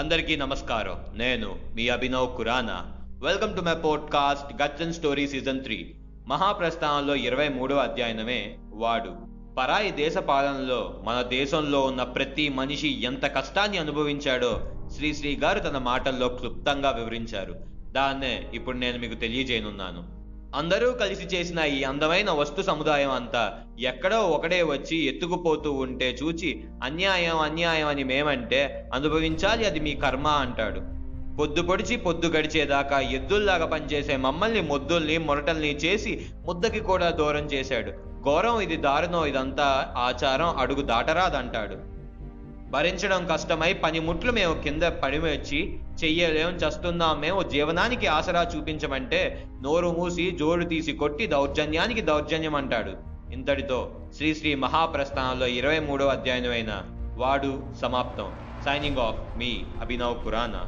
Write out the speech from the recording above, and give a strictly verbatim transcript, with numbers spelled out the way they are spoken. అందరికీ నమస్కారం. నేను మీ Abhinav Khurana. Welcome to my podcast gut and story season three. మహాప్రస్థానంలో ఇరవై మూడవ అధ్యాయనమే వాడు. పరాయి దేశ పాలనలో మన దేశంలో ఉన్న ప్రతి మనిషి ఎంత కష్టాన్ని అనుభవించాడో శ్రీ శ్రీ గారు తన మాటల్లో క్లుప్తంగా వివరించారు. దాన్నే ఇప్పుడు నేను మీకు తెలియజేయనున్నాను. అందరూ కలిసి చేసిన ఈ అందమైన వస్తు సముదాయం అంతా ఎక్కడో ఒకడే వచ్చి ఎత్తుకుపోతూ ఉంటే చూచి అన్యాయం అన్యాయం అని మేమంటే, అనుభవించాలి అది మీ కర్మ అంటాడు. పొద్దు పొడిచి పొద్దు గడిచేదాకా ఎద్దుల్లాగా పనిచేసే మమ్మల్ని మొద్దుల్ని మొరటల్ని చేసి ముద్దకి కూడా దూరం చేశాడు. ఘోరం ఇది, దారుణం ఇదంతా, ఆచారం అడుగు దాటరాదంటాడు. భరించడం కష్టమై పనిముట్లు మేము కింద పడిమొచ్చి చెయ్యలేం, చస్తున్నాం, మేము జీవనానికి ఆసరా చూపించమంటే నోరు మూసి జోడు తీసి కొట్టి దౌర్జన్యానికి దౌర్జన్యం అంటాడు. ఇంతటితో శ్రీ శ్రీ మహాప్రస్థానంలో ఇరవై మూడవ అధ్యాయమైన వాడు సమాప్తం. సైనింగ్ ఆఫ్ మీ అభినవ్ ఖురానా.